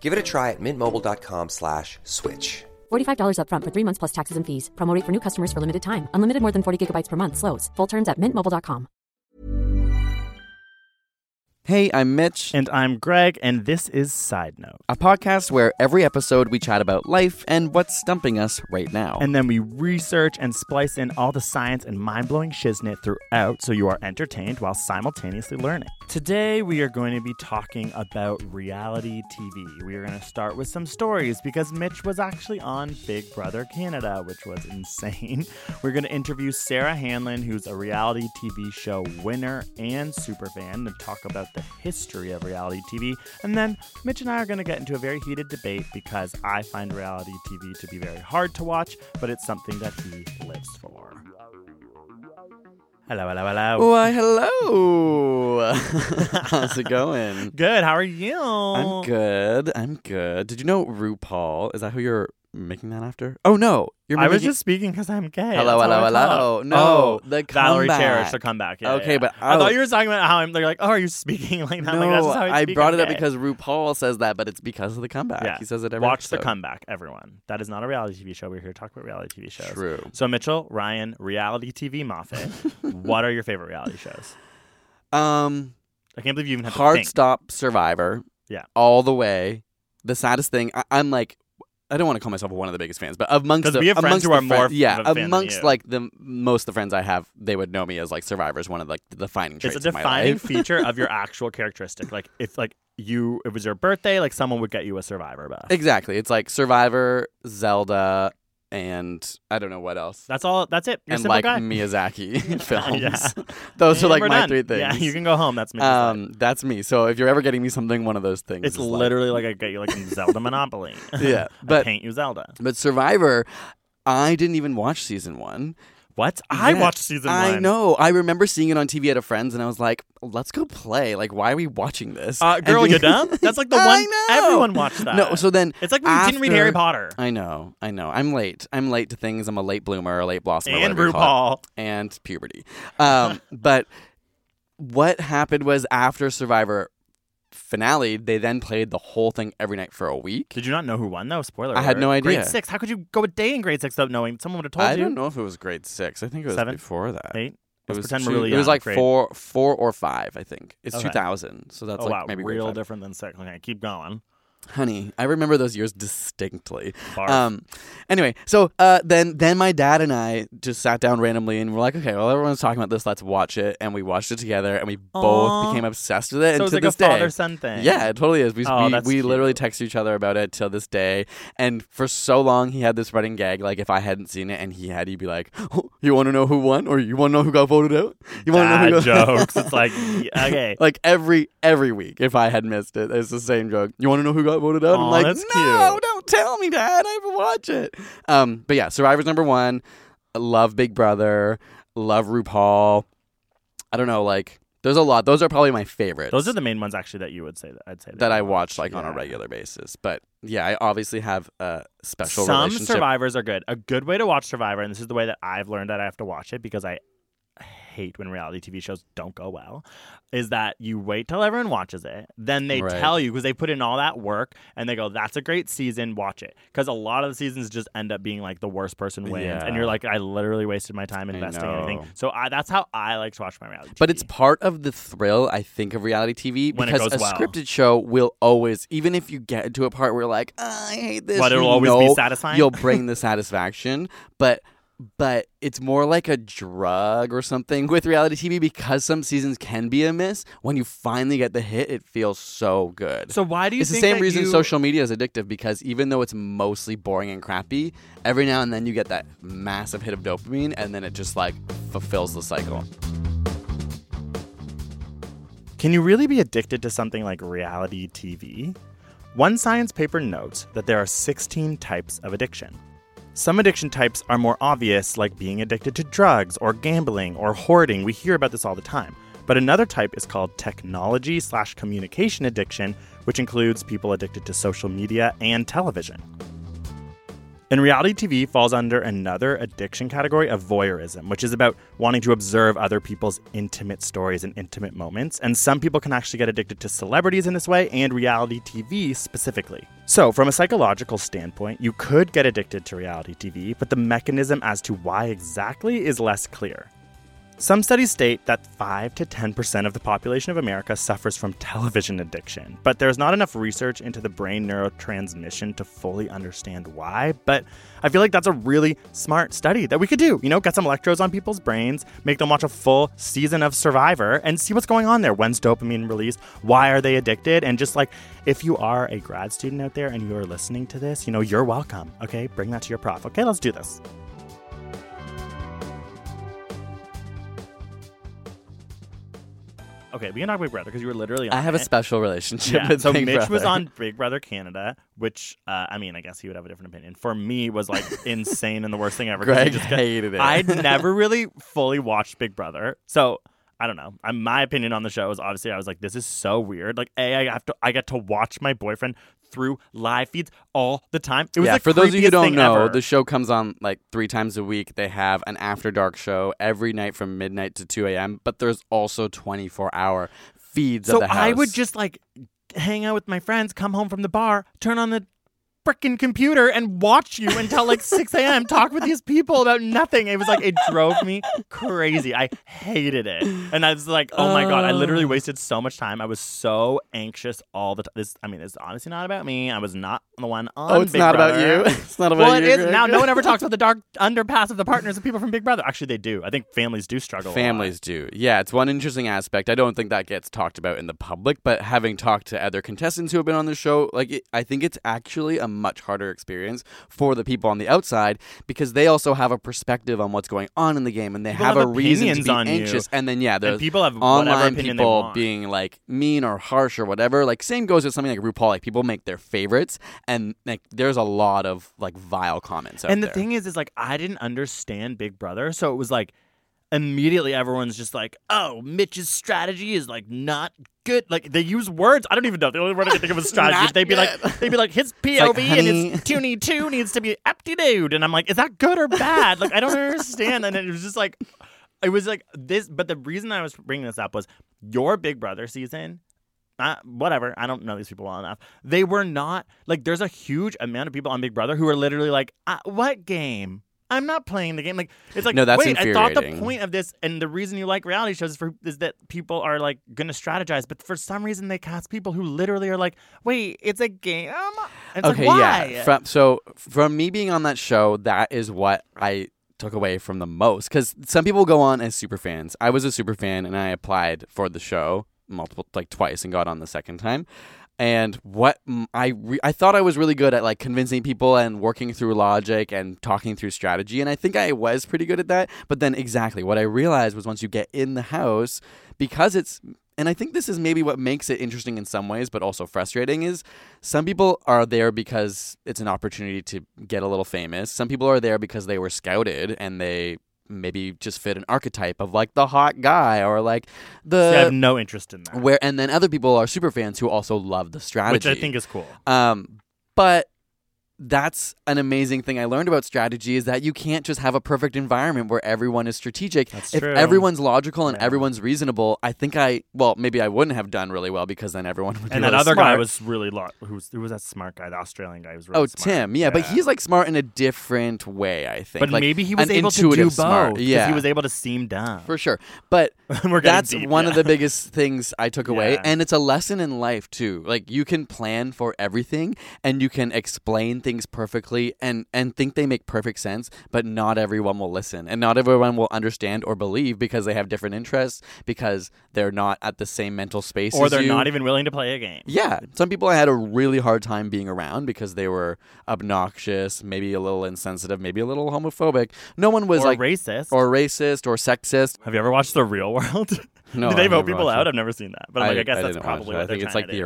Give it a try at mintmobile.com/switch. $45 up front for 3 months plus taxes and fees. Promo rate for new customers for limited time. Unlimited more than 40 gigabytes per month slows. Full terms at mintmobile.com. Hey, I'm Mitch. And I'm Greg, and this is Side Note, a podcast where every episode we chat about life and what's stumping us right now. And then we research and splice in all the science and mind-blowing shiznit throughout so you are entertained while simultaneously learning. Today, we are going to be talking about reality TV. We are going to start with some stories because Mitch was actually on Big Brother Canada, which was insane. We're going to interview Sarah Hanlon, who's a reality TV show winner and superfan, to talk about the history of reality TV. And then Mitch and I are going to get into a very heated debate because I find reality TV to be very hard to watch, but it's something that he lives for. Hello, hello, hello. Why, hello. How's it going? Good. How are you? I'm good. I'm good. Did you know RuPaul? Is that who you're making that after? Oh, no. I was just speaking because I'm gay. Hello, hello, hello. No, the comeback. Valerie Cherish, the comeback. Yeah, okay, yeah. But I thought you were talking about how I'm like, oh, are you speaking like that? No, like, that's just how I speak. I brought it up because RuPaul says that, but it's because of the comeback. Yeah. He says it every Watch episode. The comeback, everyone. That is not a reality TV show. We're here to talk about reality TV shows. True. So, Mitchell, Ryan, reality TV Moffat, what are your favorite reality shows? I can't believe you even have to think. Hard stop, Survivor. Yeah. All the way. The saddest thing, I'm like, I don't want to call myself one of the biggest fans, but amongst the, we have amongst friends who are more yeah, of a amongst fan than like the most of the friends I have, they would know me as like Survivor is one of like the defining traits. It's a defining feature of your actual characteristic. Like if like you, it was your birthday, like someone would get you a Survivor bath. Exactly. It's like Survivor, Zelda, and I don't know what else. That's all. That's it. You're and like guy. Miyazaki films. Yeah. Those and are like my done. Three things. Yeah, you can go home. That's me. That's me. So if you're ever getting me something, one of those things. It's literally like I get you like in Zelda Monopoly. Yeah, but I paint you Zelda. But Survivor, I didn't even watch season one. What? I watched season one. I know. I remember seeing it on TV at a friend's, and I was like, let's go play. Like, why are we watching this? Girl, you dumb? That's like the one. Everyone watched that. No, so then. It's like when you didn't read Harry Potter. I know. I'm late to things. I'm a late bloomer, a late blossomer. And RuPaul. And puberty. But what happened was after Survivor finale, they then played the whole thing every night for a week. Did you not know who won though? Spoiler alert. I had no idea. Grade 6. How could you go a day in grade 6 without knowing? Someone would have told you. I don't know if it was grade 6. I think it was 7? Before that. 8? Let's pretend we're really young. It was like grade 4 or 5, I think. It's okay. 2000. So that's like maybe real different than 6. Okay, keep going. Honey, I remember those years distinctly. Anyway, so then my dad and I just sat down randomly and we're like, okay, well, everyone's talking about this. Let's watch it. And we watched it together and we both became obsessed with it. So it's like a father-son thing. Yeah, it totally is. We literally text each other about it till this day. And for so long, he had this running gag. Like, if I hadn't seen it and he'd be like, oh, you want to know who won? Or you want to know who got voted out? You want to know who jokes. It's like, okay. Like, every week, if I had missed it, it's the same joke. You want to know who got voted out? I'm like, no, don't tell me, Dad. I have to watch it. But yeah, Survivor's number one. Love Big Brother. Love RuPaul. I don't know, like, there's a lot. Those are probably my favorites. Those are the main ones, actually, that you would say that I'd say that I watch like on a regular basis. But yeah, I obviously have a special relationship. Some Survivors are good. A good way to watch Survivor, and this is the way that I've learned that I have to watch it because I hate when reality TV shows don't go well, is that you wait till everyone watches it. Then they tell you, because they put in all that work and they go, that's a great season, watch it. Because a lot of the seasons just end up being like the worst person wins. Yeah. And you're like, I literally wasted my time investing in anything. So that's how I like to watch my reality TV. But it's part of the thrill, I think, of reality TV. Because a scripted show will always, even if you get into a part where you're like, I hate this. But it'll always be satisfying. You'll bring the satisfaction. But it's more like a drug or something with reality TV, because some seasons can be a miss. When you finally get the hit, it feels so good. So why do you think it's the same reason social media is addictive, because even though it's mostly boring and crappy, every now and then you get that massive hit of dopamine, and then it just like fulfills the cycle. Can you really be addicted to something like reality TV? One science paper notes that there are 16 types of addiction. Some addiction types are more obvious, like being addicted to drugs or gambling or hoarding. We hear about this all the time. But another type is called technology/communication addiction, which includes people addicted to social media and television. And reality TV falls under another addiction category of voyeurism, which is about wanting to observe other people's intimate stories and intimate moments. And some people can actually get addicted to celebrities in this way, and reality TV specifically. So from a psychological standpoint, you could get addicted to reality TV, but the mechanism as to why exactly is less clear. Some studies state that 5 to 10% of the population of America suffers from television addiction, but there's not enough research into the brain neurotransmission to fully understand why. But I feel like that's a really smart study that we could do. You know, get some electrodes on people's brains, make them watch a full season of Survivor, and see what's going on there. When's dopamine released? Why are they addicted? And just like, if you are a grad student out there and you're listening to this, you know, you're welcome. Okay, bring that to your prof. Okay, let's do this. Okay, we can talk about Big Brother, because you were literally on I have a special relationship with Big Brother. So Mitch was on Big Brother Canada, which, I mean, I guess he would have a different opinion. For me, was like insane and the worst thing ever. Greg hated it. I'd never really fully watched Big Brother. So, I don't know. My opinion on the show is obviously I was like, this is so weird. Like, I get to watch my boyfriend through live feeds all the time. It was like, for those of you who don't know, the show comes on like 3 times a week. They have an after dark show every night from midnight to 2 a.m. But there's also 24-hour feeds of the house. So I would just like hang out with my friends, come home from the bar, turn on the freaking computer and watch you until like 6 a.m. Talk with these people about nothing. It was like, it drove me crazy. I hated it. And I was like, oh my God, I literally wasted so much time. I was so anxious all the time. It's honestly not about me. I was not the one on Big Brother. Oh, it's not about you? It's not about you, Greg. It is. Now, no one ever talks about the dark underpass of the partners of people from Big Brother. Actually, they do. I think families do struggle. Families do. Yeah, it's one interesting aspect. I don't think that gets talked about in the public, but having talked to other contestants who have been on the show, like I think it's actually a much harder experience for the people on the outside, because they also have a perspective on what's going on in the game, and they have a reason to be anxious. You. And then, there's people have online people being like mean or harsh or whatever. Like, same goes with something like RuPaul. Like, people make their favorites, and like there's a lot of like vile comments out there. And the thing is like, I didn't understand Big Brother, so it was like immediately everyone's just like, oh, Mitch's strategy is like not good. Like, they use words. I don't even know. The only word I can think of is strategy. They'd be like, his POV like, and his toonie needs to be aptitude. And I'm like, is that good or bad? Like, I don't understand. And it was like this. But the reason I was bringing this up was your Big Brother season. Whatever. I don't know these people well enough. They were not like, there's a huge amount of people on Big Brother who are literally like, what game? I'm not playing the game. Like, it's like, no, that's infuriating. I thought the point of this, and the reason you like reality shows is that people are like going to strategize, but for some reason they cast people who literally are like, wait, it's a game. It's okay, like, why? Yeah. From me being on that show, that is what I took away from the most, because some people go on as super fans. I was a super fan, and I applied for the show twice and got on the second time. And what I thought I was really good at, like, convincing people and working through logic and talking through strategy. And I think I was pretty good at that. But then exactly what I realized was, once you get in the house, because it's, and I think this is maybe what makes it interesting in some ways, but also frustrating, is some people are there because it's an opportunity to get a little famous. Some people are there because they were scouted and they maybe just fit an archetype of like the hot guy or like the. See, I have no interest in that. And then other people are super fans who also love the strategy, which I think is cool. But that's an amazing thing I learned about strategy, is that you can't just have a perfect environment where everyone is strategic. That's if true. Everyone's logical and everyone's reasonable, I think maybe I wouldn't have done really well, because then everyone would be and really that other smart. Guy was really who was that smart guy, the Australian guy was really smart. Tim, yeah, but he's like smart in a different way, I think. But like, maybe he was able to do both. Smart. Yeah. He was able to seem dumb. For sure. But that's deep, one of the biggest things I took away, and it's a lesson in life too. Like, you can plan for everything and you can explain things perfectly and think they make perfect sense, but not everyone will listen and not everyone will understand or believe, because they have different interests, because they're not at the same mental space as you. Or they're not even willing to play a game. Yeah. Some people I had a really hard time being around because they were obnoxious, maybe a little insensitive, maybe a little homophobic. No one was racist or sexist. Have you ever watched The Real World? No, did they vote people out? I've never seen that. But I guess that's probably what I think it's like the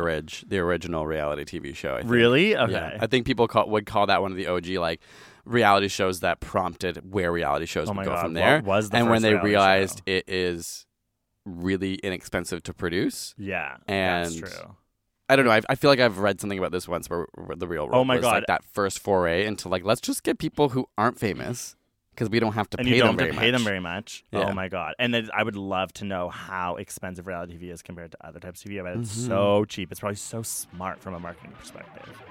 original reality TV show. I think. Really? Okay. Yeah. I think people would call that one of the OG reality shows that prompted where reality shows would go from there. And when they realized it is really inexpensive to produce. Yeah, that's true. I don't know. I feel like I've read something about this once where The Real World was like that first foray into like, let's just get people who aren't famous. Because we don't have to pay them very much. And you don't have to pay them very much. Yeah. Oh, my God. And I would love to know how expensive reality TV is compared to other types of TV. But it's so cheap. It's probably so smart from a marketing perspective.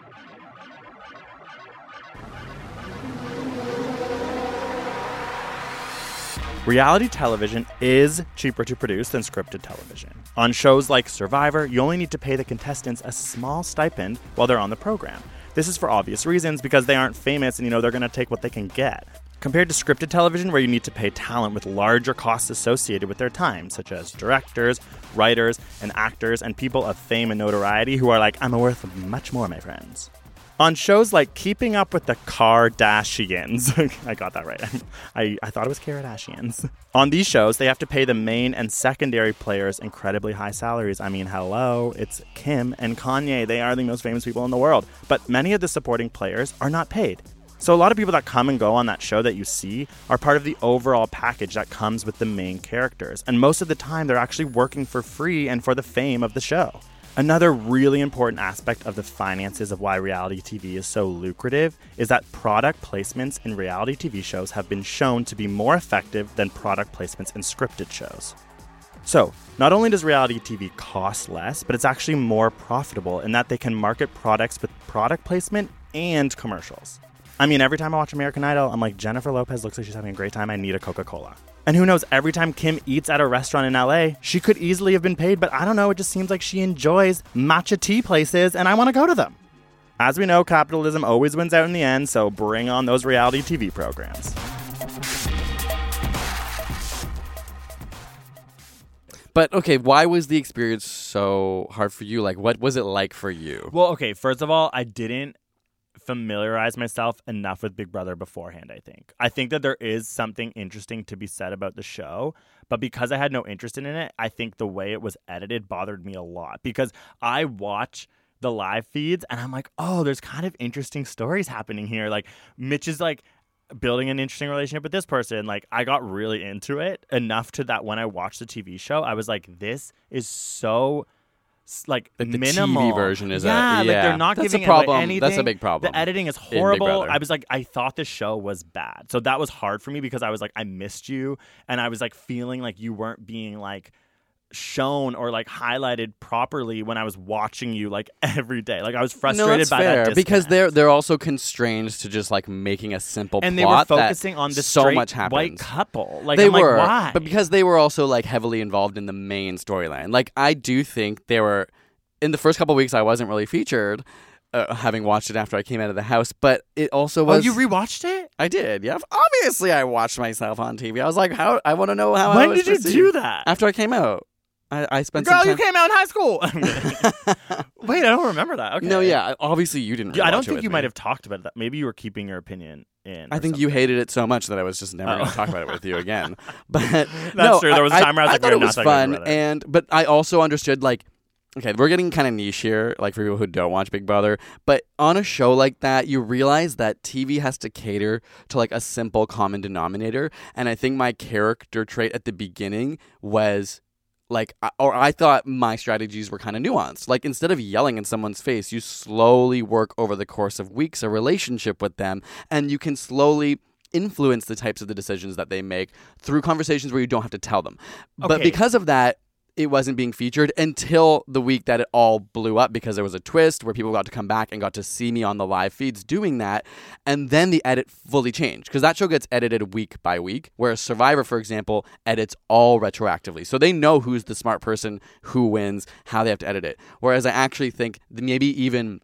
Reality television is cheaper to produce than scripted television. On shows like Survivor, you only need to pay the contestants a small stipend while they're on the program. This is for obvious reasons, because they aren't famous and, they're going to take what they can get. Compared to scripted television, where you need to pay talent with larger costs associated with their time, such as directors, writers, and actors, and people of fame and notoriety who are like, I'm worth much more, my friends. On shows like Keeping Up With The Kardashians, I got that right, I thought it was Kardashians. On these shows, they have to pay the main and secondary players incredibly high salaries. I mean, hello, it's Kim and Kanye. They are the most famous people in the world. But many of the supporting players are not paid. So a lot of people that come and go on that show that you see are part of the overall package that comes with the main characters. And most of the time, they're actually working for free and for the fame of the show. Another really important aspect of the finances of why reality TV is so lucrative is that product placements in reality TV shows have been shown to be more effective than product placements in scripted shows. So, not only does reality TV cost less, but it's actually more profitable in that they can market products with product placement and commercials. I mean, every time I watch American Idol, I'm like, Jennifer Lopez looks like she's having a great time. I need a Coca-Cola. And who knows, every time Kim eats at a restaurant in LA, she could easily have been paid, but I don't know. It just seems like she enjoys matcha tea places, and I want to go to them. As we know, capitalism always wins out in the end, so bring on those reality TV programs. But, okay, why was the experience so hard for you? Like, what was it like for you? Well, okay, first of all, I didn't familiarize myself enough with Big Brother beforehand, I think. I think that there is something interesting to be said about the show, but because I had no interest in it, I think the way it was edited bothered me a lot, because I watch the live feeds and I'm like, oh, there's kind of interesting stories happening here. Like, Mitch is like building an interesting relationship with this person. Like, I got really into it enough to that when I watched the TV show, I was like, this is so like the minimal TV version is like they're not giving away anything. That's a big problem. The editing is horrible. I was like, I thought the show was bad, so that was hard for me, because I was like, I missed you, and I was like feeling like you weren't being like shown or like highlighted properly when I was watching you like every day. Like, I was frustrated by that disconnect. Because they're also constrained to just like making a simple and plot, they were focusing on this so much white couple. Like, they were, like, why? But because they were also like heavily involved in the main storyline. Like, I do think they were in the first couple of weeks. I wasn't really featured, having watched it after I came out of the house, but it also was... Oh, you rewatched it? I did, yeah. Obviously, I watched myself on TV. I was like, I want to know how I was perceived. When did you do that? After I came out. I spent some time... Girl, you came out in high school! Wait, I don't remember that. Okay. No, yeah. Obviously, you didn't. Yeah, I don't think you might have talked about that. Maybe you were keeping your opinion in. I think you hated it so much that I was just never going to talk about it with you again. But that's true. There was a time where I was like, I thought it was fun, but I also understood, like, okay, we're getting kind of niche here, like for people who don't watch Big Brother, but on a show like that, you realize that TV has to cater to like a simple common denominator, and I think my character trait at the beginning was... Like, or I thought my strategies were kind of nuanced. Like, instead of yelling in someone's face, you slowly work over the course of weeks a relationship with them, and you can slowly influence the types of the decisions that they make through conversations where you don't have to tell them. Okay. But because of that, it wasn't being featured until the week that it all blew up, because there was a twist where people got to come back and got to see me on the live feeds doing that. And then the edit fully changed, because that show gets edited week by week, whereas Survivor, for example, edits all retroactively. So they know who's the smart person, who wins, how they have to edit it. Whereas I actually think maybe even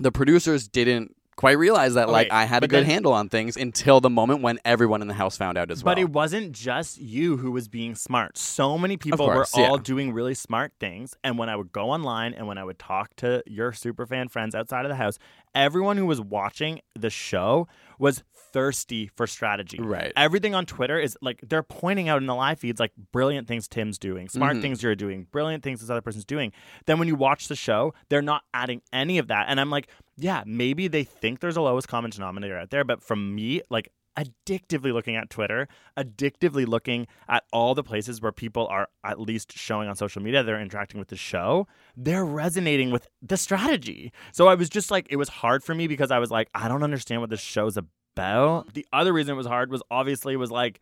the producers didn't quite realize that, like, I had a good handle on things until the moment when everyone in the house found out as well. But it wasn't just you who was being smart. So many people were all doing really smart things. And when I would go online and when I would talk to your superfan friends outside of the house, everyone who was watching the show was thirsty for strategy. Right. Everything on Twitter is like, they're pointing out in the live feeds, like, brilliant things Tim's doing, smart things you're doing, brilliant things this other person's doing. Then when you watch the show, they're not adding any of that. And I'm like, yeah, maybe they think there's a lowest common denominator out there. But from me, like, addictively looking at Twitter, addictively looking at all the places where people are at least showing on social media they're interacting with the show, they're resonating with the strategy. So I was just like, it was hard for me, because I was like, I don't understand what this show's about. The other reason it was hard was obviously was like,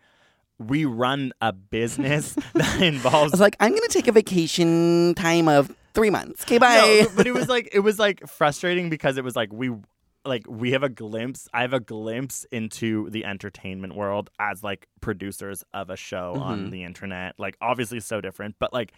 we run a business that involves... I was like, I'm going to take a vacation time of 3 months. Okay, bye. No, but it was like frustrating, because it was like we have a glimpse. I have a glimpse into the entertainment world as like producers of a show on the internet. Like, obviously so different, but like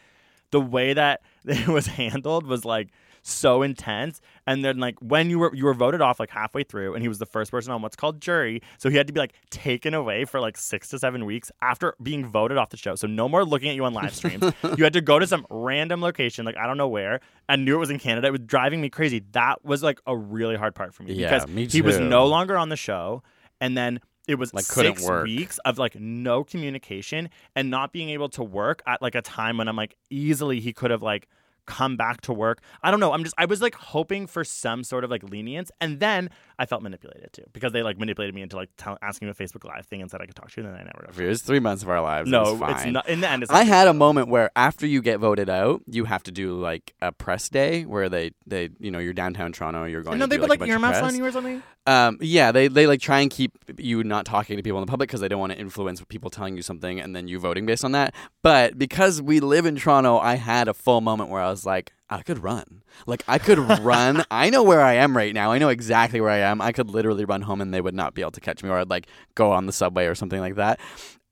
the way that it was handled was like so intense. And then like when you were voted off like halfway through, and he was the first person on what's called jury, so he had to be like taken away for like 6 to 7 weeks after being voted off the show. So no more looking at you on live streams. You had to go to some random location, like I don't know where. I knew it was in Canada. It was driving me crazy. That was like a really hard part for me, because me too. He was no longer on the show, and then it was like 6 weeks of like no communication and not being able to work at like a time when I'm like easily he could have like come back to work. I don't know. I was like hoping for some sort of like lenience, and then I felt manipulated too, because they like manipulated me into like asking a Facebook Live thing and said I could talk to you, and then I never got. It was 3 months of our lives. No, it was fine. It's not. In the end, it's not. I had a moment where after you get voted out, you have to do like a press day where they you know, you're downtown Toronto, you're going. No, to they do, put like earmuffs on you or something. Yeah, they like try and keep you not talking to people in the public, because they don't want to influence people telling you something and then you voting based on that. But because we live in Toronto, I had a full moment where I was like, I could run. Like, I could run. I know where I am right now. I know exactly where I am. I could literally run home and they would not be able to catch me, or I'd like go on the subway or something like that.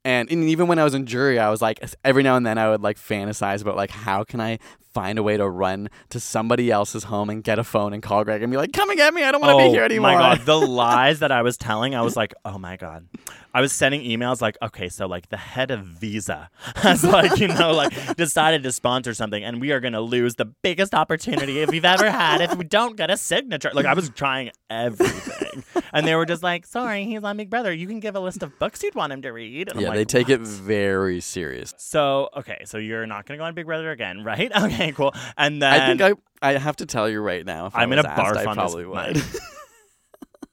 And even when I was in jury, I was like, every now and then I would like fantasize about like, how can I find a way to run to somebody else's home and get a phone and call Greg and be like, come and get me. I don't want to be here anymore. Oh my God. The lies that I was telling, I was like, oh my God. I was sending emails like, okay, so like the head of Visa has like, you know, like decided to sponsor something, and we are going to lose the biggest opportunity if we've ever had if we don't get a signature. Like, I was trying everything. And they were just like, sorry, he's on Big Brother. You can give a list of books you'd want him to read. And yeah, I'm like, they take it very serious. So, okay, so you're not going to go on Big Brother again, right? Okay. Cool. And then I think I have to tell you right now, if I'm going to barf on probably would.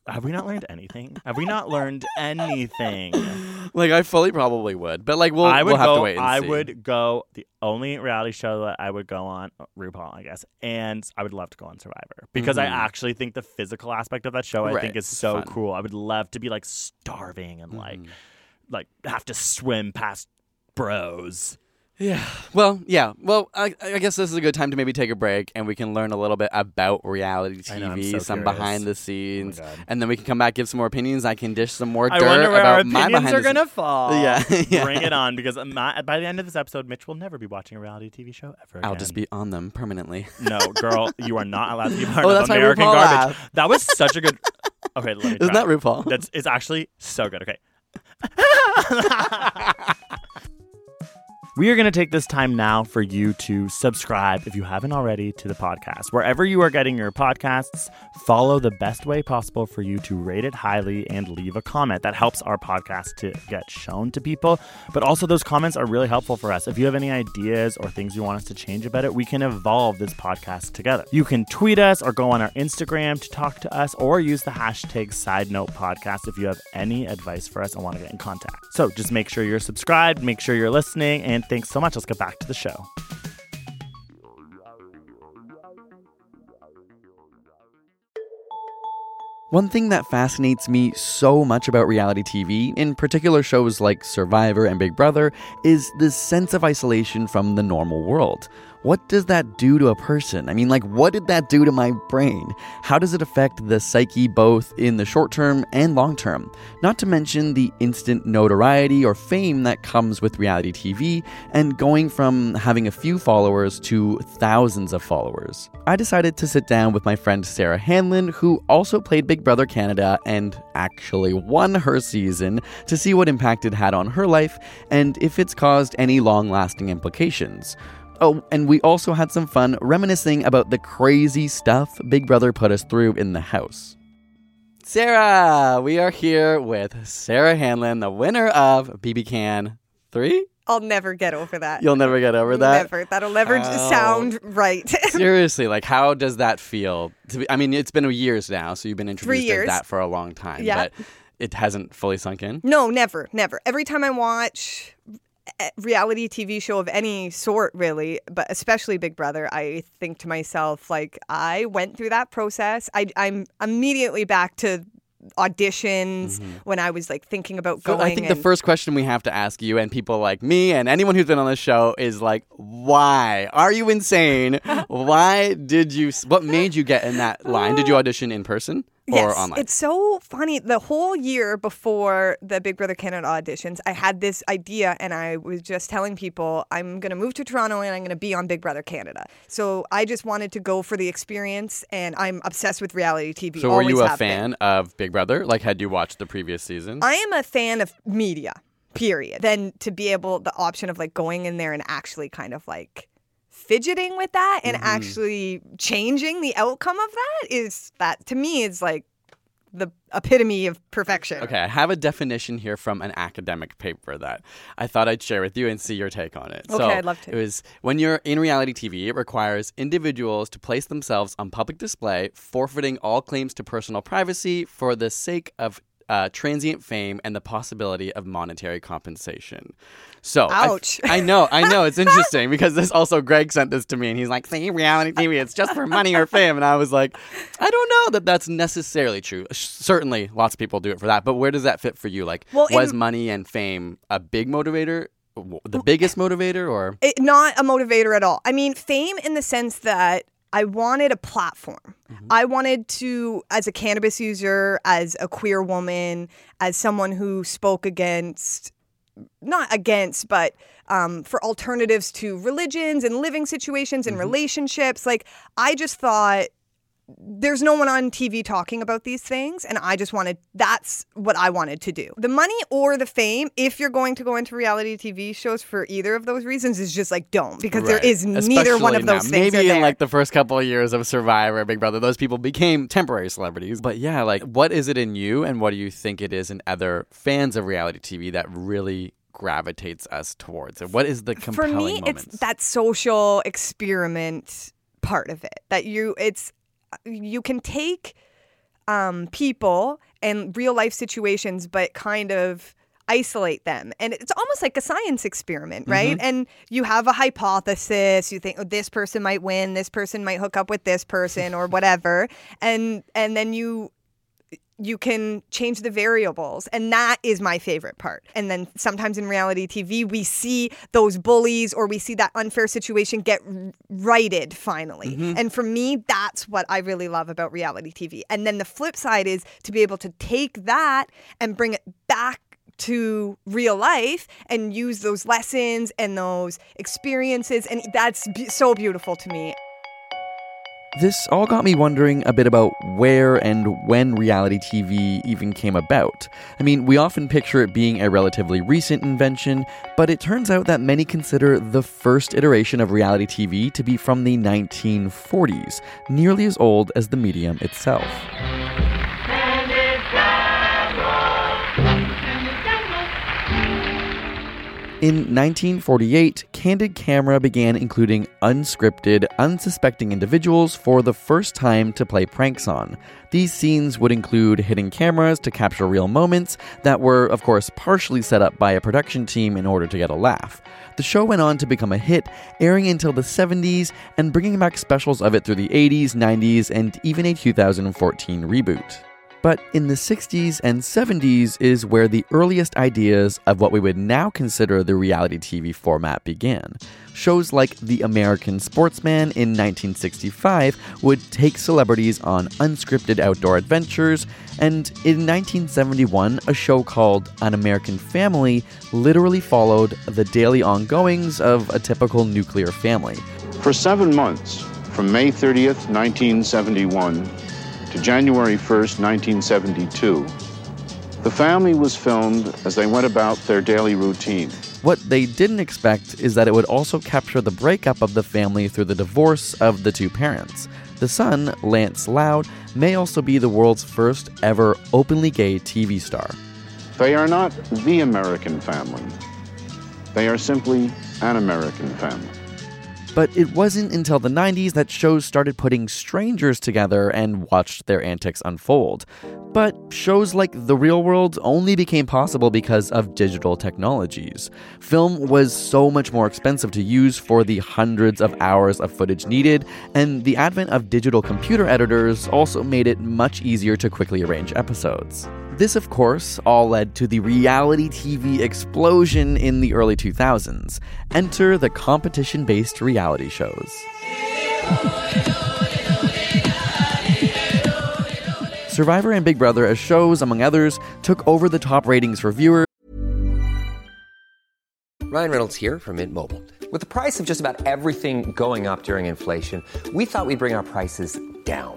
Have we not learned anything? Like, I fully probably would, but like we'll have to wait and see. I would go. The only reality show that I would go on, RuPaul, I guess, and I would love to go on Survivor, because I actually think the physical aspect of that show I think is so cool. I would love to be like starving and like have to swim past bros. Well, I guess this is a good time to maybe take a break, and we can learn a little bit about reality TV, some curious behind the scenes, and then we can come back, give some more opinions. I can dish some more dirt about my behind the scenes. I wonder where our opinions are going to fall. Yeah. Bring it on, because by the end of this episode, Mitch will never be watching a reality TV show ever again. I'll just be on them permanently. No, girl, you are not allowed to be part of American Garbage. That was such a good... Okay, let me try. Isn't that RuPaul? It's actually so good. Okay. We are going to take this time now for you to subscribe, if you haven't already, to the podcast. Wherever you are getting your podcasts, follow the best way possible for you to rate it highly and leave a comment. That helps our podcast to get shown to people. But also, those comments are really helpful for us. If you have any ideas or things you want us to change about it, we can evolve this podcast together. You can tweet us or go on our Instagram to talk to us, or use the hashtag #SideNotePodcast if you have any advice for us and want to get in contact. So just make sure you're subscribed, make sure you're listening, and And thanks so much. Let's get back to the show. One thing that fascinates me so much about reality TV, in particular shows like Survivor and Big Brother, is this sense of isolation from the normal world. What does that do to a person? I mean, what did that do to my brain? How does it affect the psyche both in the short term and long term? Not to mention the instant notoriety or fame that comes with reality TV and going from having a few followers to thousands of followers. I decided to sit down with my friend Sarah Hanlon, who also played Big Brother Canada and actually won her season, to see what impact it had on her life and if it's caused any long-lasting implications. Oh, and we also had some fun reminiscing about the crazy stuff Big Brother put us through in the house. Sarah, we are here with Sarah Hanlon, the winner of BB Can 3. I'll never get over that. You'll never get over that? Never. That'll never sound right. Seriously, how does that feel? It's been years now, so you've been introduced to that for a long time. Yeah. But it hasn't fully sunk in? No, never, never. Every time I watch reality TV show of any sort, really, but especially Big Brother, I think to myself, I went through that process. I'm immediately back to auditions when I was thinking about going. I think the first question we have to ask you, and people like me and anyone who's been on this show, is why are you insane? What made you get in that line? Did you audition in person? Yes, online? It's so funny. The whole year before the Big Brother Canada auditions, I had this idea and I was just telling people, I'm going to move to Toronto and I'm going to be on Big Brother Canada. So I just wanted to go for the experience, and I'm obsessed with reality TV. So always were you a fan of Big Brother? Had you watched the previous season? I am a fan of media, period. Then to be able, the option of going in there and actually fidgeting with that and actually changing the outcome of that to me is the epitome of perfection. Okay, I have a definition here from an academic paper that I thought I'd share with you and see your take on it. Okay, so I'd love to. It was, when you're in reality TV, it requires individuals to place themselves on public display, forfeiting all claims to personal privacy for the sake of transient fame and the possibility of monetary compensation. So, ouch. I know. It's interesting because this also, Greg sent this to me and he's like, see, reality TV, it's just for money or fame. And I was like, I don't know that that's necessarily true. Certainly, lots of people do it for that. But where does that fit for you? Was money and fame a big motivator? The biggest motivator? Or not a motivator at all. Fame in the sense that I wanted a platform. Mm-hmm. I wanted to, as a cannabis user, as a queer woman, as someone who spoke for alternatives to religions and living situations and relationships. I just thought, there's no one on TV talking about these things, and that's what I wanted to do. The money or the fame, if you're going to go into reality TV shows for either of those reasons, is just dumb, because there is neither one of those things. Maybe in the first couple of years of Survivor, Big Brother, those people became temporary celebrities. But yeah, what is it in you, and what do you think it is in other fans of reality TV that really gravitates us towards it? What is the compelling moment? For me, it's that social experiment part of it. You can take people and real life situations, but kind of isolate them. And it's almost like a science experiment, right? Mm-hmm. And you have a hypothesis. You think, this person might win. This person might hook up with this person or whatever. And then you can change the variables. And that is my favorite part. And then sometimes in reality TV, we see those bullies or we see that unfair situation get righted finally. Mm-hmm. And for me, that's what I really love about reality TV. And then the flip side is to be able to take that and bring it back to real life and use those lessons and those experiences. And that's so beautiful to me. This all got me wondering a bit about where and when reality TV even came about. We often picture it being a relatively recent invention, but it turns out that many consider the first iteration of reality TV to be from the 1940s, nearly as old as the medium itself. In 1948, Candid Camera began including unscripted, unsuspecting individuals for the first time to play pranks on. These scenes would include hidden cameras to capture real moments that were, of course, partially set up by a production team in order to get a laugh. The show went on to become a hit, airing until the 70s and bringing back specials of it through the 80s, 90s, and even a 2014 reboot. But in the 60s and 70s is where the earliest ideas of what we would now consider the reality TV format began. Shows like The American Sportsman in 1965 would take celebrities on unscripted outdoor adventures, and in 1971, a show called An American Family literally followed the daily ongoings of a typical nuclear family. For 7 months, from May 30th, 1971, to January 1st, 1972, the family was filmed as they went about their daily routine. What they didn't expect is that it would also capture the breakup of the family through the divorce of the two parents. The son, Lance Loud, may also be the world's first ever openly gay TV star. They are not the American family. They are simply an American family. But it wasn't until the 90s that shows started putting strangers together and watched their antics unfold. But shows like The Real World only became possible because of digital technologies. Film was so much more expensive to use for the hundreds of hours of footage needed, and the advent of digital computer editors also made it much easier to quickly arrange episodes. This, of course, all led to the reality TV explosion in the early 2000s. Enter the competition-based reality shows. Survivor and Big Brother, as shows, among others, took over the top ratings for viewers. Ryan Reynolds here from Mint Mobile. With the price of just about everything going up during inflation, we thought we'd bring our prices down.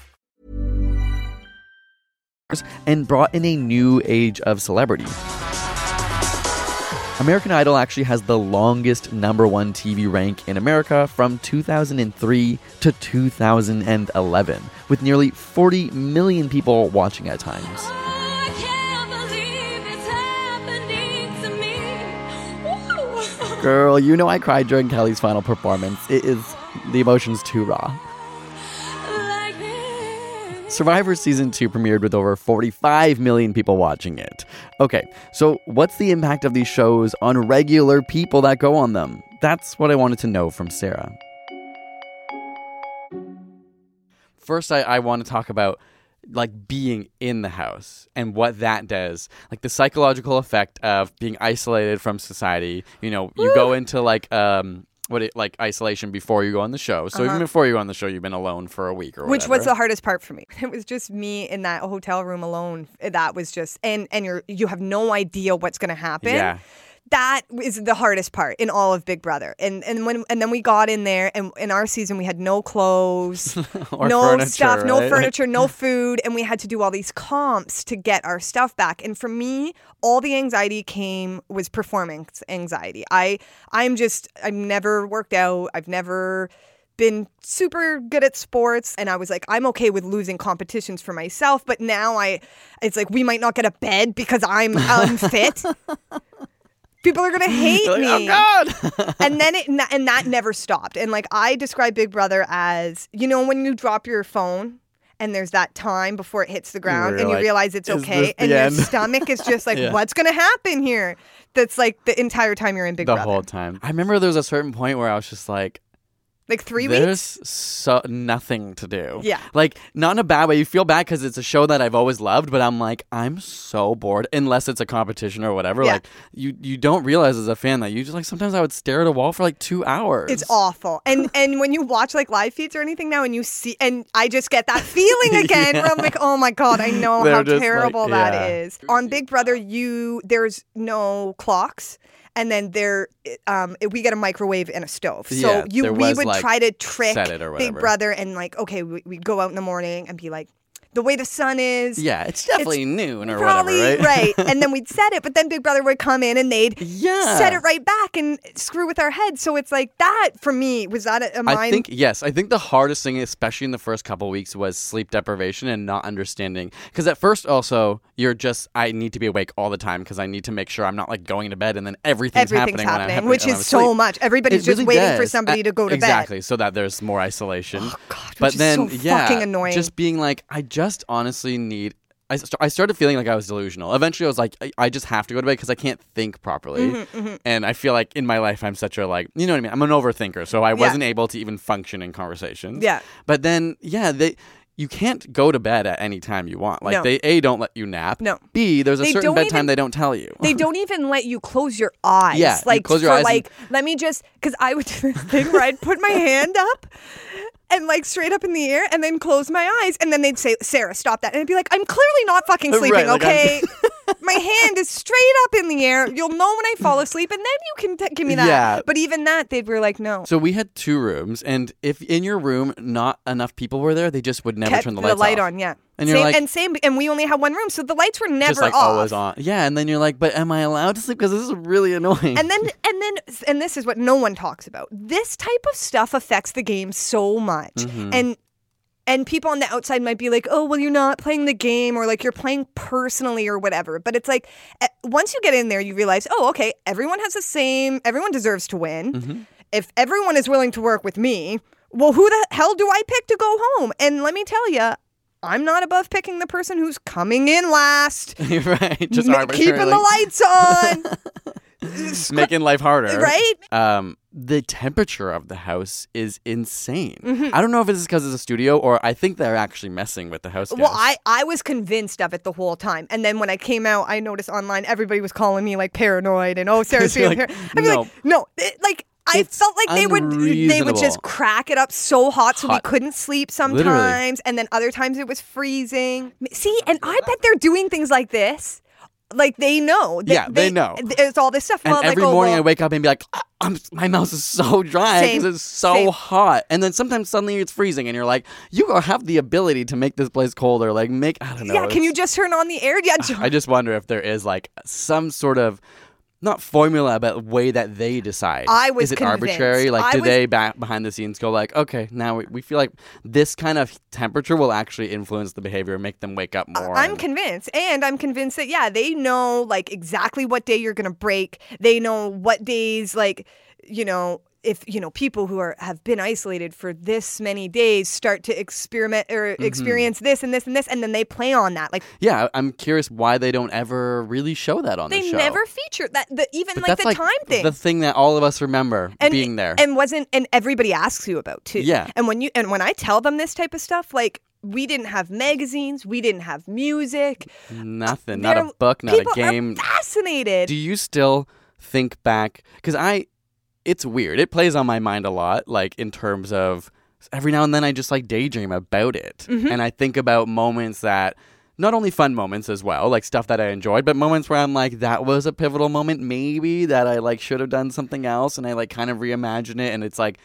And brought in a new age of celebrity. American Idol actually has the longest number 1 TV rank in America from 2003 to 2011, with nearly 40 million people watching at times. I can't believe it's happening to me. Woo. Girl, you know I cried during Kelly's final performance. It is the emotions too raw. Survivor Season 2 premiered with over 45 million people watching it. Okay, so what's the impact of these shows on regular people that go on them? That's what I wanted to know from Sarah. First, I want to talk about being in the house and what that does. The psychological effect of being isolated from society. You know, you go into isolation before you go on the show. So even before you go on the show, you've been alone for a week or whatever. Which was the hardest part for me. It was just me in that hotel room alone. That was just, and you have no idea what's going to happen. Yeah. That is the hardest part in all of Big Brother. And then we got in there, and in our season we had no clothes, no furniture, no food, and we had to do all these comps to get our stuff back. And for me, all the anxiety was performance anxiety. I've never worked out. I've never been super good at sports, and I was like, I'm okay with losing competitions for myself, but now we might not get a bed because I'm unfit. People are going to hate me. Oh, God. and that never stopped. And I describe Big Brother as, when you drop your phone and there's that time before it hits the ground and you realize it's okay. And your stomach is just what's going to happen here? That's the entire time you're in Big Brother. The whole time. I remember there was a certain point where I was just like, Like 3 weeks? There's nothing to do. Yeah. Like, not in a bad way. You feel bad because it's a show that I've always loved, but I'm like, I'm so bored. Unless it's a competition or whatever. Yeah. Like, you don't realize as a fan that you just, like, sometimes I would stare at a wall for like 2 hours. It's awful. And when you watch like live feeds or anything now and you see, and I just get that feeling again where I'm like, oh my God, I know how terrible like, that is. On Big Brother, there's no clocks. And then we get a microwave and a stove. So we would try to trick Big Brother and like, okay, we'd go out in the morning and be like, the way the sun is. Yeah, it's definitely noon or probably, whatever, right? Right. And then we'd set it, but then Big Brother would come in and they'd set it right back and screw with our heads. So it's like that, for me, was that a mind? I think the hardest thing, especially in the first couple weeks, was sleep deprivation and not understanding. Because at first also, you're just, I need to be awake all the time because I need to make sure I'm not like going to bed and then everything's happening when I'm which is so much. Everybody's just really waiting for somebody to go to bed. Exactly, so that there's more isolation. Oh, God, which is so fucking annoying. Just being like, I started feeling like I was delusional. Eventually, I was like, I just have to go to bed because I can't think properly. Mm-hmm, mm-hmm. And I feel like in my life, I'm such a like, you know what I mean? I'm an overthinker, so I wasn't able to even function in conversations. Yeah. But then, you can't go to bed at any time you want. Like, they, A, don't let you nap. No. B, there's a certain bedtime they don't tell you. They don't even let you close your eyes. Yeah, like, close your eyes. Like, let me just, because I would do this thing where I'd put my hand up and like straight up in the air and then close my eyes. And then they'd say, Sarah, stop that. And I'd be like, I'm clearly not fucking sleeping, right, okay? Like my hand is straight up in the air. You'll know when I fall asleep and then you can give me that. Yeah. But even that, they were like, no. So we had 2 rooms. And if in your room not enough people were there, they just would never turn the lights off. Kept the light on, yeah. And you're and we only had 1 room, so the lights were never just like off. Always on. Yeah, and then you're like, but am I allowed to sleep? Because this is really annoying. And this is what no one talks about. This type of stuff affects the game so much, and people on the outside might be like, oh, well, you're not playing the game, or like you're playing personally or whatever. But it's like once you get in there, you realize, oh, okay, everyone deserves to win. Mm-hmm. If everyone is willing to work with me, well, who the hell do I pick to go home? And let me tell you, I'm not above picking the person who's coming in last. Right. Just arbitrarily. Keeping the lights on. Making life harder. Right? The temperature of the house is insane. Mm-hmm. I don't know if it's because it's a studio or I think they're actually messing with the house guests. Well, I was convinced of it the whole time. And then when I came out, I noticed online everybody was calling me like paranoid and Sarah's being paranoid. I'd be like, no. I felt like they would just crack it up so hot so we couldn't sleep sometimes. Literally. And then other times it was freezing. See, and I bet they're doing things like this. Like they know. They know. It's all this stuff. And well, every morning I wake up and be like, my mouth is so dry because it's so hot. And then sometimes suddenly it's freezing and you're like, you have the ability to make this place colder. Like I don't know. Yeah, can you just turn on the air? Yeah. I just wonder if there is like some sort of, not formula, but way that they decide. Is it convinced. Arbitrary? Like, they back behind the scenes go like, okay, now we feel like this kind of temperature will actually influence the behavior and make them wake up more. I'm convinced. And I'm convinced that, they know, like, exactly what day you're going to break. They know what days, like, you know, if, you know, people who have been isolated for this many days start to experiment or experience this and this and this, and then they play on that. Like, yeah, I'm curious why they don't ever really show that on the show. They never feature that, time thing. The thing that all of us remember and, being there. And everybody asks you about, too. Yeah. And when I tell them this type of stuff, like, we didn't have magazines. We didn't have music. Nothing. Not a book, not a game. People are fascinated. Do you still think back? Because it's weird. It plays on my mind a lot, like in terms of every now and then I just like daydream about it. Mm-hmm. And I think about moments that, not only fun moments as well, like stuff that I enjoyed, but moments where I'm like, that was a pivotal moment maybe that I like should have done something else. And I like kind of reimagine it. And it's like,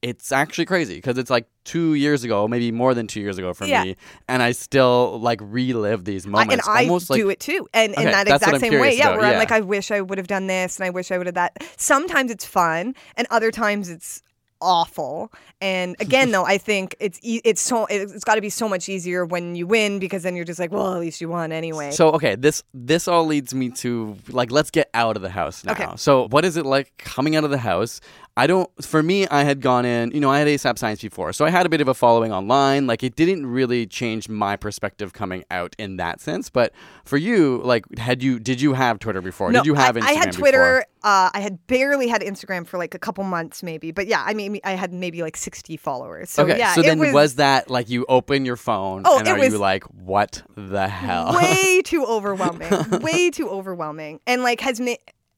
it's actually crazy because it's like 2 years ago, maybe more than 2 years ago for me. And I still like relive these moments. I do it too. And in that exact same way. Yeah, where I'm like, I wish I would have done this and I wish I would have that. Sometimes it's fun and other times it's awful. And again, though, I think it's got to be so much easier when you win because then you're just like, well, at least you won anyway. So, okay, this all leads me to like, let's get out of the house now. Okay. So what is it like coming out of the house? for me, I had gone in, I had ASAP Science before, so I had a bit of a following online. Like, it didn't really change my perspective coming out in that sense. But for you, like, did you have Twitter before? No, did you have Instagram? I had Twitter. I had barely had Instagram for like a couple months, maybe. But yeah, I mean, I had maybe like 60 followers. So, okay, yeah, so then was that like you open your phone and are you like, what the hell? Way too overwhelming. Way too overwhelming. And like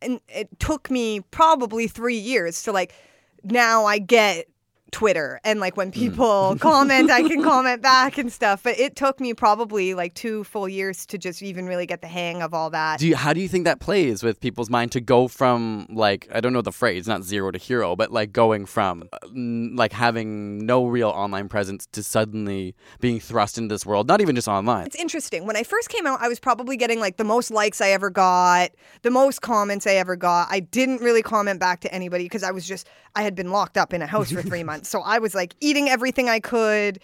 and it took me probably 3 years to like, now I get Twitter. And like when people comment, I can comment back and stuff. But it took me probably like 2 full years to just even really get the hang of all that. How do you think that plays with people's mind to go from like, I don't know the phrase, not zero to hero, but like going from like having no real online presence to suddenly being thrust into this world, not even just online? It's interesting. When I first came out, I was probably getting like the most likes I ever got, the most comments I ever got. I didn't really comment back to anybody because I had been locked up in a house for 3 months. So I was like eating everything I could.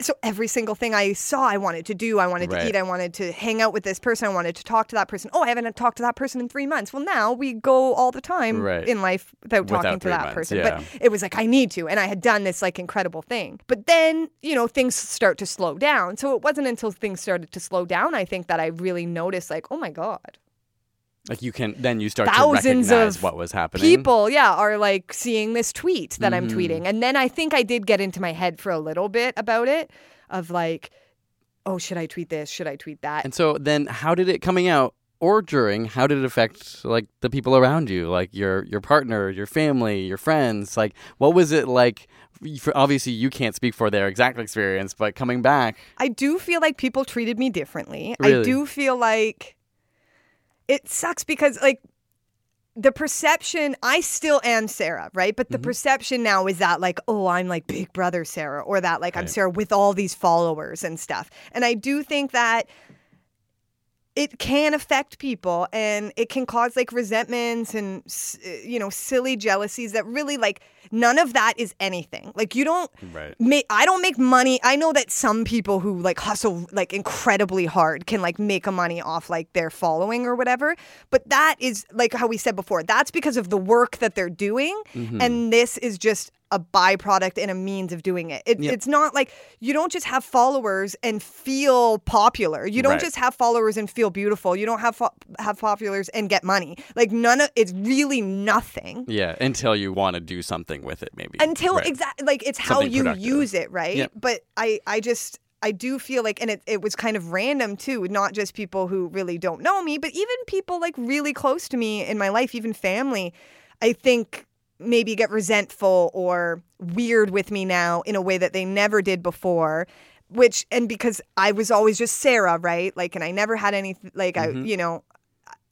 So every single thing I saw, I wanted to do. I wanted to eat. I wanted to hang out with this person. I wanted to talk to that person. Oh, I haven't talked to that person in 3 months. Well, now we go all the time in life without talking to that person. Yeah. But it was like, I need to. And I had done this like incredible thing. But then, things start to slow down. So it wasn't until things started to slow down, I think, that I really noticed like, oh my God. Like you start thousands to recognize what was happening. People, are like seeing this tweet that I'm tweeting. And then I think I did get into my head for a little bit about it of like, oh, should I tweet this? Should I tweet that? And so then how did it coming out or during, how did it affect like the people around you? Like your partner, your family, your friends? Like what was it like? Obviously, you can't speak for their exact experience, but coming back. I do feel like people treated me differently. Really? I do feel like... It sucks because, like, the perception, I still am Sarah, right? But the perception now is that, like, oh, I'm, like, Big Brother Sarah or that, like, I'm Sarah with all these followers and stuff. And I do think that it can affect people and it can cause, like, resentments and, silly jealousies that really, like, none of that is anything. Like, you don't I don't make money. I know that some people who, like, hustle, like, incredibly hard can, like, make a money off, like, their following or whatever. But that is, like how we said before, that's because of the work that they're doing. And this is just a byproduct and a means of doing it. It's not like you don't just have followers and feel popular. You don't just have followers and feel beautiful. You don't have followers and get money. Like it's really nothing. Yeah, until you want to do something with it, maybe. Until exactly, like it's something how you use it, right? Yeah. But I do feel like, and it was kind of random too, not just people who really don't know me, but even people like really close to me in my life, even family, I think maybe get resentful or weird with me now in a way that they never did before, because I was always just Sarah, right? Like, and I never had anything, like,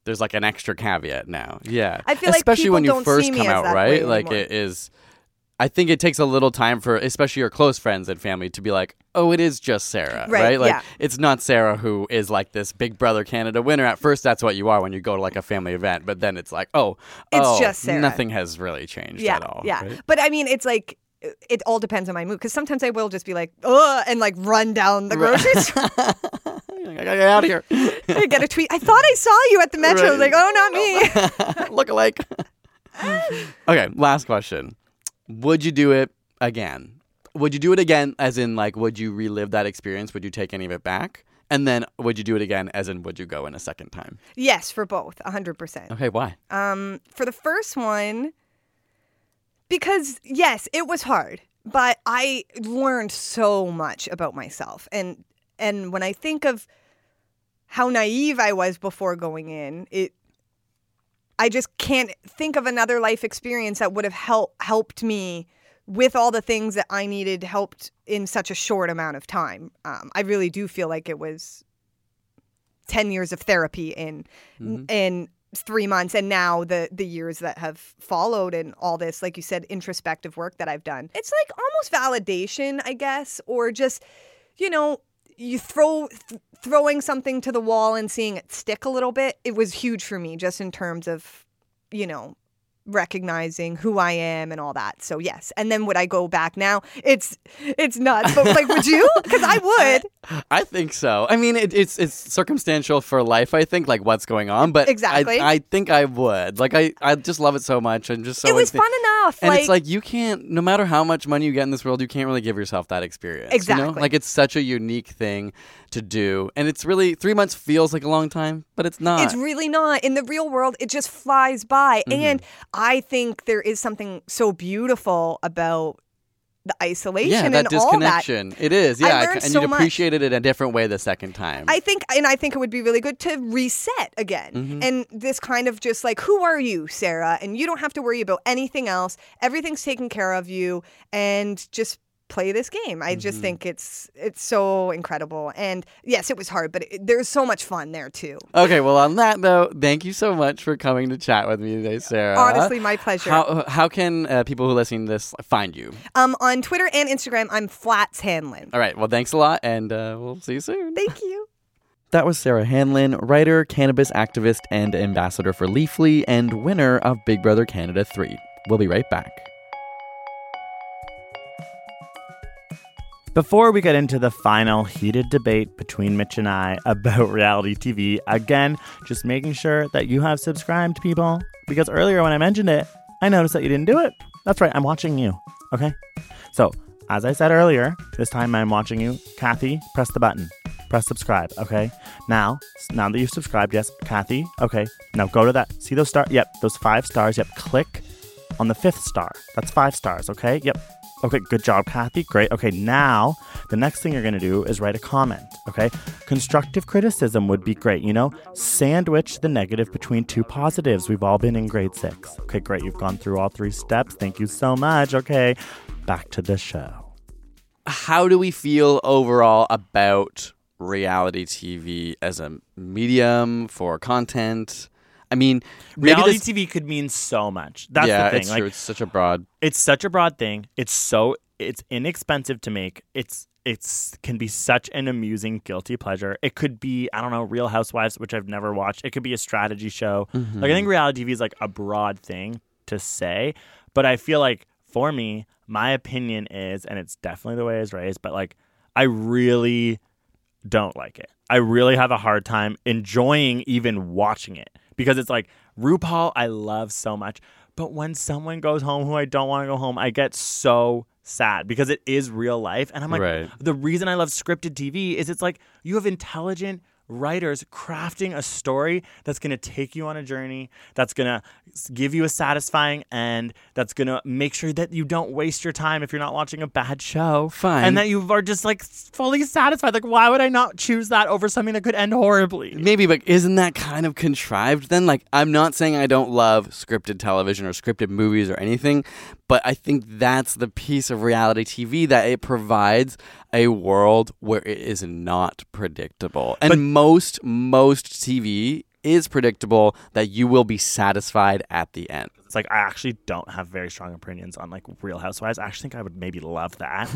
There's like an extra caveat now. Yeah. I feel especially like people don't see me as that way anymore. Especially when you first come out, right? Like, it is, I think it takes a little time for, especially your close friends and family to be like, oh, it is just Sarah, right? Like, it's not Sarah who is like this Big Brother Canada winner. At first, that's what you are when you go to like a family event, but then it's like, it's just Sarah. Nothing has really changed at all. Yeah, right? But I mean, it's like, it all depends on my mood, because sometimes I will just be like, ugh, and like run down the grocery store. I gotta get out of here. I get a tweet. I thought I saw you at the Metro. Right. Like, oh, not me. Look alike. Okay, last question. Would you do it again? Would you do it again as in, like, would you relive that experience? Would you take any of it back? And then would you do it again as in, would you go in a second time? Yes, for both, 100%. Okay, why? For the first one, because, yes, it was hard. But I learned so much about myself. And when I think of how naive I was before going in, I just can't think of another life experience that would have helped me with all the things that I needed helped in such a short amount of time. I really do feel like it was 10 years of therapy in 3 months, and now the years that have followed and all this, like you said, introspective work that I've done. It's like almost validation, I guess, or just, you throwing something to the wall and seeing it stick a little bit. It was huge for me just in terms of, recognizing who I am and all that. So yes. And then would I go back now? It's nuts. But like, would you? Because I would. I think so. I mean, it's circumstantial for life, I think, like what's going on. But exactly. I think I would. Like I just love it so much and just so it was fun enough. And like, it's like you can't, no matter how much money you get in this world, you can't really give yourself that experience. Exactly. You know? Like it's such a unique thing to do. And it's really 3 months feels like a long time, but it's not. It's really not. In the real world, it just flies by. Mm-hmm. And I think there is something so beautiful about the isolation and disconnection. All that. It is, yeah. I learned so much. Appreciated it a different way the second time. I think it would be really good to reset again. Mm-hmm. And this kind of just like, who are you, Sarah? And you don't have to worry about anything else. Everything's taken care of you, and just play this game. I mm-hmm. just think it's so incredible. And yes, it was hard, but there's so much fun there too. Okay, well on that though, thank you so much for coming to chat with me today, Sarah. Honestly, my pleasure. How can people who listen to this find you? On Twitter and Instagram, I'm Flats Hanlon. All right, well thanks a lot, and we'll see you soon. Thank you. That was Sarah Hanlon, writer, cannabis activist, and ambassador for Leafly, and winner of Big Brother Canada 3. We'll be right back. Before we get into the final heated debate between Mitch and I about reality TV, again, just making sure that you have subscribed, people. Because earlier when I mentioned it, I noticed that you didn't do it. That's right, I'm watching you, okay? So, as I said earlier, this time I'm watching you. Kathy, press the button. Press subscribe, okay? Now that you've subscribed, yes, Kathy, okay. Now go to that, see those stars? Yep, those 5 stars, yep. Click on the 5th star. That's 5 stars, okay? Yep. Okay, good job, Kathy. Great. Okay, now the next thing you're going to do is write a comment, okay? Constructive criticism would be great, you know? Sandwich the negative between 2 positives. We've all been in grade 6. Okay, great. You've gone through all 3 steps. Thank you so much. Okay, back to the show. How do we feel overall about reality TV as a medium for content? I mean, reality TV could mean so much. That's the thing. It's like, true. It's such a broad thing. It's inexpensive to make. It can be such an amusing guilty pleasure. It could be, I don't know, Real Housewives, which I've never watched. It could be a strategy show. Mm-hmm. Like I think reality TV is like a broad thing to say, but I feel like for me, my opinion is, and it's definitely the way it's raised, but like I really don't like it. I really have a hard time enjoying even watching it. Because it's like, RuPaul, I love so much. But when someone goes home who I don't want to go home, I get so sad because it is real life. And I'm like, right. The reason I love scripted TV is it's like you have intelligent writers crafting a story that's going to take you on a journey, that's going to give you a satisfying end, that's going to make sure that you don't waste your time if you're not watching a bad show. Fine. And that you are just like fully satisfied. Like, why would I not choose that over something that could end horribly? Maybe, but isn't that kind of contrived then? Like, I'm not saying I don't love scripted television or scripted movies or anything, but I think that's the piece of reality TV that it provides a world where it is not predictable. And most TV is predictable, that you will be satisfied at the end. It's like I actually don't have very strong opinions on like Real Housewives. I actually think I would maybe love that.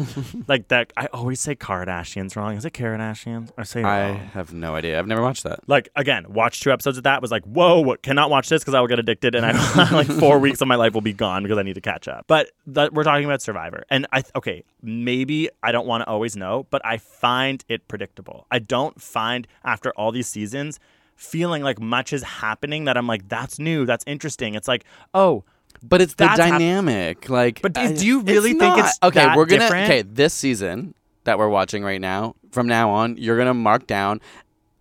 Like that I always say Kardashians wrong. Is it Kardashians? I have no idea. I've never watched that. Like again, watched 2 episodes of that, was like, whoa, cannot watch this because I will get addicted and I like 4 weeks of my life will be gone because I need to catch up. But we're talking about Survivor, and okay, maybe I don't want to always know, but I find it predictable. I don't find after all these seasons feeling like much is happening that I'm like, that's new, that's interesting. It's like, oh, but it's the dynamic. But do you really think it's okay? That we're gonna different? Okay, this season that we're watching right now, from now on, you're gonna mark down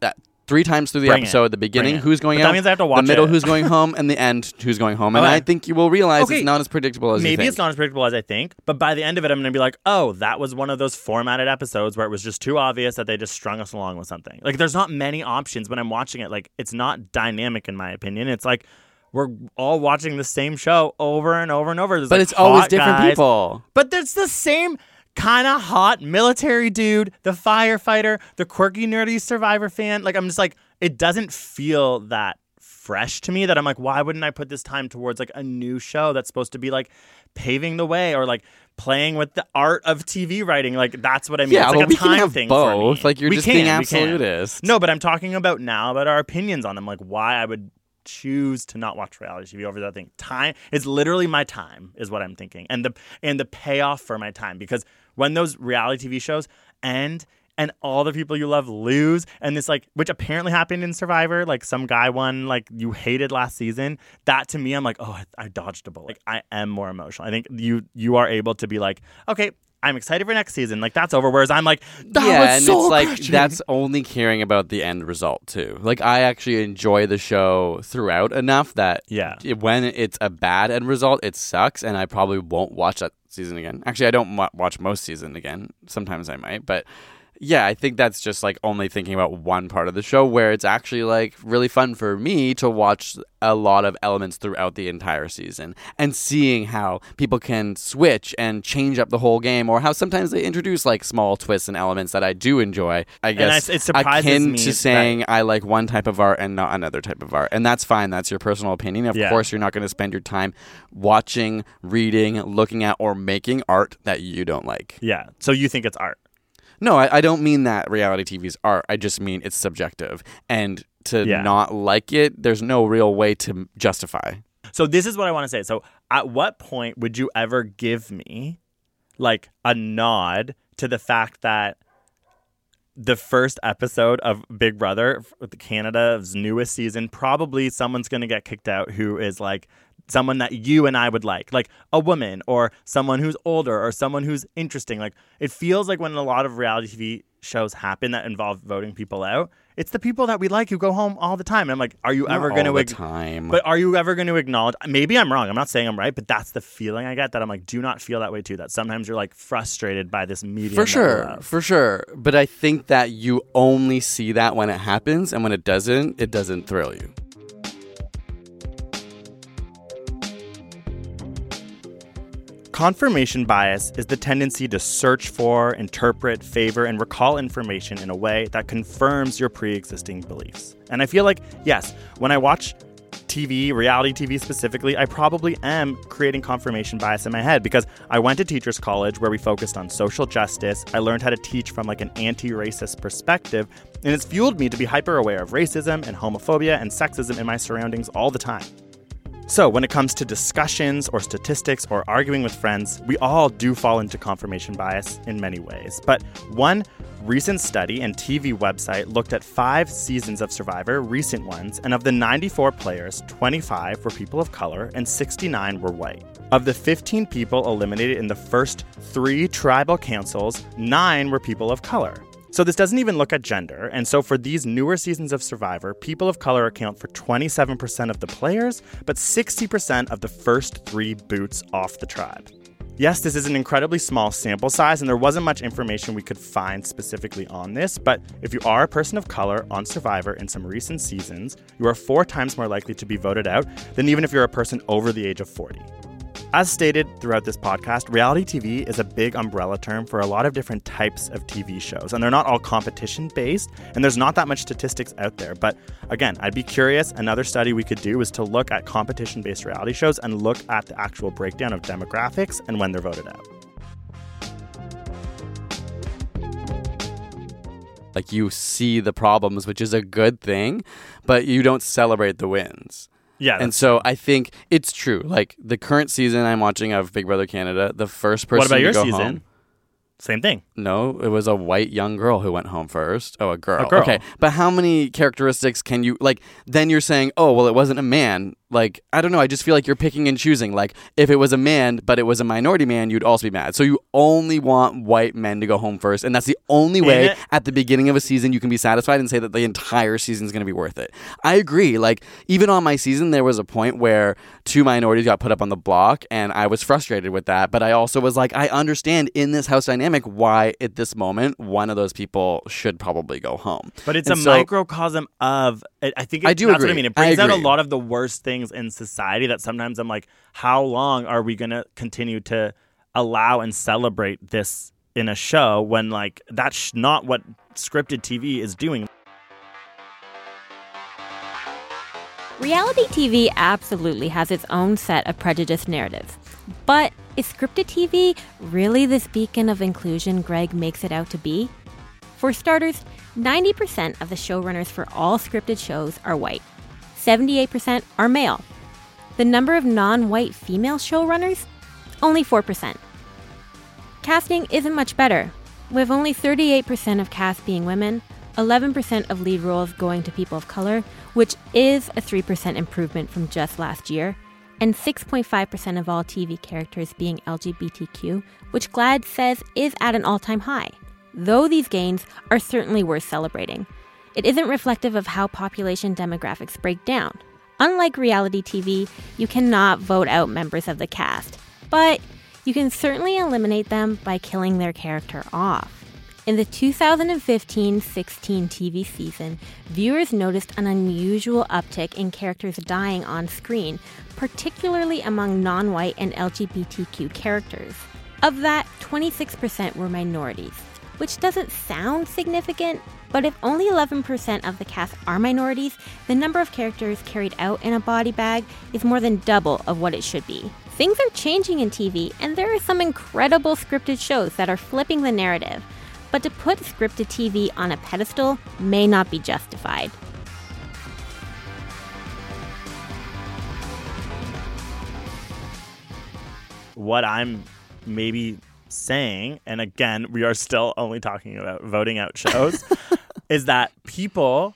that 3 times through the episode, the beginning, who's going out, that means I have to watch the middle, who's going home, and the end, who's going home. And I think you will realize it's not as predictable as you think. Maybe it's not as predictable as I think, but by the end of it, I'm going to be like, oh, that was one of those formatted episodes where it was just too obvious that they just strung us along with something. Like, there's not many options when I'm watching it. Like, it's not dynamic, in my opinion. It's like, we're all watching the same show over and over and over. There's but like it's always different people. But it's the same kind of hot military dude, the firefighter, the quirky, nerdy Survivor fan. Like, I'm just like, it doesn't feel that fresh to me that I'm like, why wouldn't I put this time towards like a new show that's supposed to be like paving the way or like playing with the art of TV writing? Like, that's what I mean. Yeah, it's like a time thing for me. Like, you're just being absolutist. No, but I'm talking about now about our opinions on them. Like, why I would choose to not watch reality TV over that thing. Time, it's literally my time is what I'm thinking. And the payoff for my time, because when those reality TV shows end and all the people you love lose, and this, like, which apparently happened in Survivor, like some guy won, like, you hated last season, that to me, I'm like, oh, I dodged a bullet. Like, I am more emotional. I think you are able to be like, okay, I'm excited for next season. Like, that's over. Whereas I'm like, that was so crushing. That's only caring about the end result too. Like, I actually enjoy the show throughout enough that when it's a bad end result, it sucks, and I probably won't watch that season again. Actually, I don't watch most season again. Sometimes I might, but yeah, I think that's just like only thinking about one part of the show, where it's actually like really fun for me to watch a lot of elements throughout the entire season and seeing how people can switch and change up the whole game, or how sometimes they introduce like small twists and elements that I do enjoy. I guess it surprises akin me to saying I like one type of art and not another type of art. And that's fine. That's your personal opinion. Of course, you're not going to spend your time watching, reading, looking at, or making art that you don't like. Yeah. So you think it's art? No, I don't mean that reality TV's art. I just mean it's subjective. And to not like it, there's no real way to justify. So this is what I want to say. So at what point would you ever give me, like, a nod to the fact that the first episode of Big Brother, Canada's newest season, probably someone's going to get kicked out who is, like, someone that you and I would like a woman or someone who's older or someone who's interesting. Like, it feels like when a lot of reality TV shows happen that involve voting people out, it's the people that we like who go home all the time. And I'm like, are you ever going to But are you ever going to acknowledge? Maybe I'm wrong. I'm not saying I'm right, but that's the feeling I get. That I'm like, do not feel that way too. That sometimes you're like frustrated by this medium. For sure. But I think that you only see that when it happens, and when it doesn't thrill you. Confirmation bias is the tendency to search for, interpret, favor, and recall information in a way that confirms your pre-existing beliefs. And I feel like, yes, when I watch TV, reality TV specifically, I probably am creating confirmation bias in my head, because I went to teachers college where we focused on social justice. I learned how to teach from like an anti-racist perspective, and it's fueled me to be hyper-aware of racism and homophobia and sexism in my surroundings all the time. So when it comes to discussions or statistics or arguing with friends, we all do fall into confirmation bias in many ways. But one recent study and TV website looked at 5 seasons of Survivor, recent ones, and of the 94 players, 25 were people of color and 69 were white. Of the 15 people eliminated in the first 3 tribal councils, 9 were people of color. So this doesn't even look at gender, and so for these newer seasons of Survivor, people of color account for 27% of the players, but 60% of the first 3 boots off the tribe. Yes, this is an incredibly small sample size, and there wasn't much information we could find specifically on this, but if you are a person of color on Survivor in some recent seasons, you are 4 times more likely to be voted out than even if you're a person over the age of 40. As stated throughout this podcast, reality TV is a big umbrella term for a lot of different types of TV shows, and they're not all competition-based, and there's not that much statistics out there. But again, I'd be curious. Another study we could do is to look at competition-based reality shows and look at the actual breakdown of demographics and when they're voted out. Like, you see the problems, which is a good thing, but you don't celebrate the wins. Yeah, and so I think it's true. Like, the current season I'm watching of Big Brother Canada, the first person to go home. What about your season? Same thing. No, it was a white young girl who went home first. Oh, a girl. Okay, but how many characteristics can you, like, then you're saying, oh, well, it wasn't a man. Like, I don't know. I just feel like you're picking and choosing. Like, if it was a man, but it was a minority man, you'd also be mad. So you only want white men to go home first. And that's the only way at the beginning of a season you can be satisfied and say that the entire season's going to be worth it. I agree. Like, even on my season, there was a point where 2 minorities got put up on the block, and I was frustrated with that. But I also was like, I understand in this house dynamic why at this moment one of those people should probably go home. But it's microcosm of, I think it's, I do that's agree. What I mean. It brings out a lot of the worst things in society that sometimes I'm like, how long are we going to continue to allow and celebrate this in a show when, like, that's not what scripted TV is doing. Reality TV absolutely has its own set of prejudice narratives. But is scripted TV really this beacon of inclusion Greg makes it out to be? For starters, 90% of the showrunners for all scripted shows are white. 78% are male. The number of non-white female showrunners? Only 4%. Casting isn't much better, with only 38% of cast being women, 11% of lead roles going to people of color, which is a 3% improvement from just last year, and 6.5% of all TV characters being LGBTQ, which GLAAD says is at an all-time high. Though these gains are certainly worth celebrating, it isn't reflective of how population demographics break down. Unlike reality TV, you cannot vote out members of the cast, but you can certainly eliminate them by killing their character off. In the 2015-16 TV season, viewers noticed an unusual uptick in characters dying on screen, particularly among non-white and LGBTQ characters. Of that, 26% were minorities, which doesn't sound significant, but if only 11% of the cast are minorities, the number of characters carried out in a body bag is more than double of what it should be. Things are changing in TV, and there are some incredible scripted shows that are flipping the narrative. But to put scripted TV on a pedestal may not be justified. What I'm maybe saying, and again, we are still only talking about voting out shows, is that people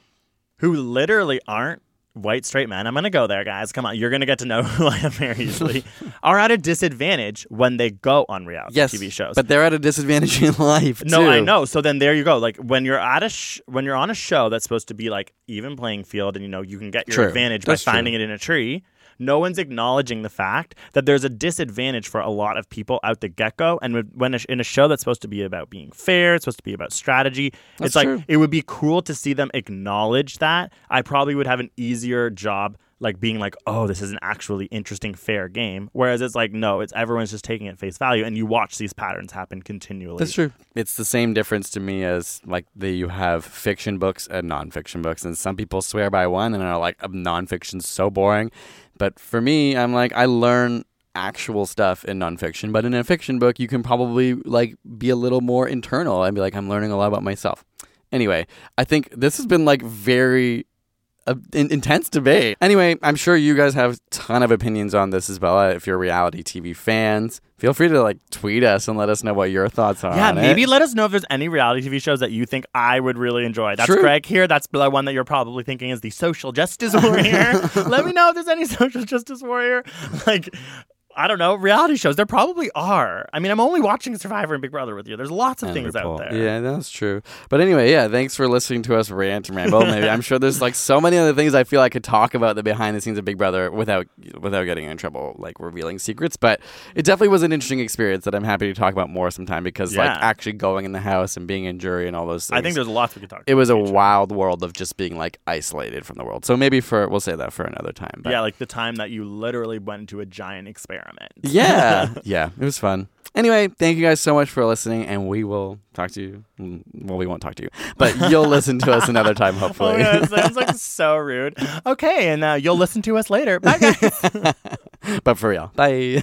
who literally aren't white straight men, I'm going to go there, guys, come on, you're going to get to know who I am very easily, are at a disadvantage when they go on reality TV shows. But they're at a disadvantage in life, too. No, I know. So then there you go. Like, when you're at when you're on a show that's supposed to be, like, even playing field and, you know, you can get your advantage that's by finding it in a tree, no one's acknowledging the fact that there's a disadvantage for a lot of people out the get-go. And when in a show that's supposed to be about being fair, it's supposed to be about strategy, that's it's like, it would be cool to see them acknowledge that. I probably would have an easier job, like, being like, oh, this is an actually interesting, fair game. Whereas it's like, no, it's everyone's just taking it face value, and you watch these patterns happen continually. That's true. It's the same difference to me as, like, you have fiction books and nonfiction books. And some people swear by one and are like, nonfiction's so boring. But for me, I'm like, I learn actual stuff in nonfiction. But in a fiction book, you can probably, like, be a little more internal and be like, I'm learning a lot about myself. Anyway, I think this has been, like, very intense debate. Anyway, I'm sure you guys have a ton of opinions on this, Isabella. If you're reality TV fans, feel free to, like, tweet us and let us know what your thoughts are on it. Yeah, maybe let us know if there's any reality TV shows that you think I would really enjoy. That's Greg here. That's the one that you're probably thinking is the social justice warrior. Let me know if there's any social justice warrior. Like, I don't know, reality shows. There probably are. I mean, I'm only watching Survivor and Big Brother with you. There's lots of things RuPaul. Out there. Yeah, that's true. But anyway, yeah, thanks for listening to us rant and ramble. Maybe I'm sure there's, like, so many other things I feel I could talk about the behind the scenes of Big Brother without getting in trouble, like, revealing secrets. But it definitely was an interesting experience that I'm happy to talk about more sometime because, like, actually going in the house and being in jury and all those things. I think there's lots we could talk about. It was a wild world of just being, like, isolated from the world. So maybe we'll say that for another time. But yeah, like the time that you literally went into a giant experiment. Yeah, it was fun. Anyway, thank you guys so much for listening, and we will talk to you. Well, we won't talk to you, but you'll listen to us another time, hopefully. Oh, yeah, that sounds, like, so rude. Okay, and you'll listen to us later. Bye, guys. But for real, bye.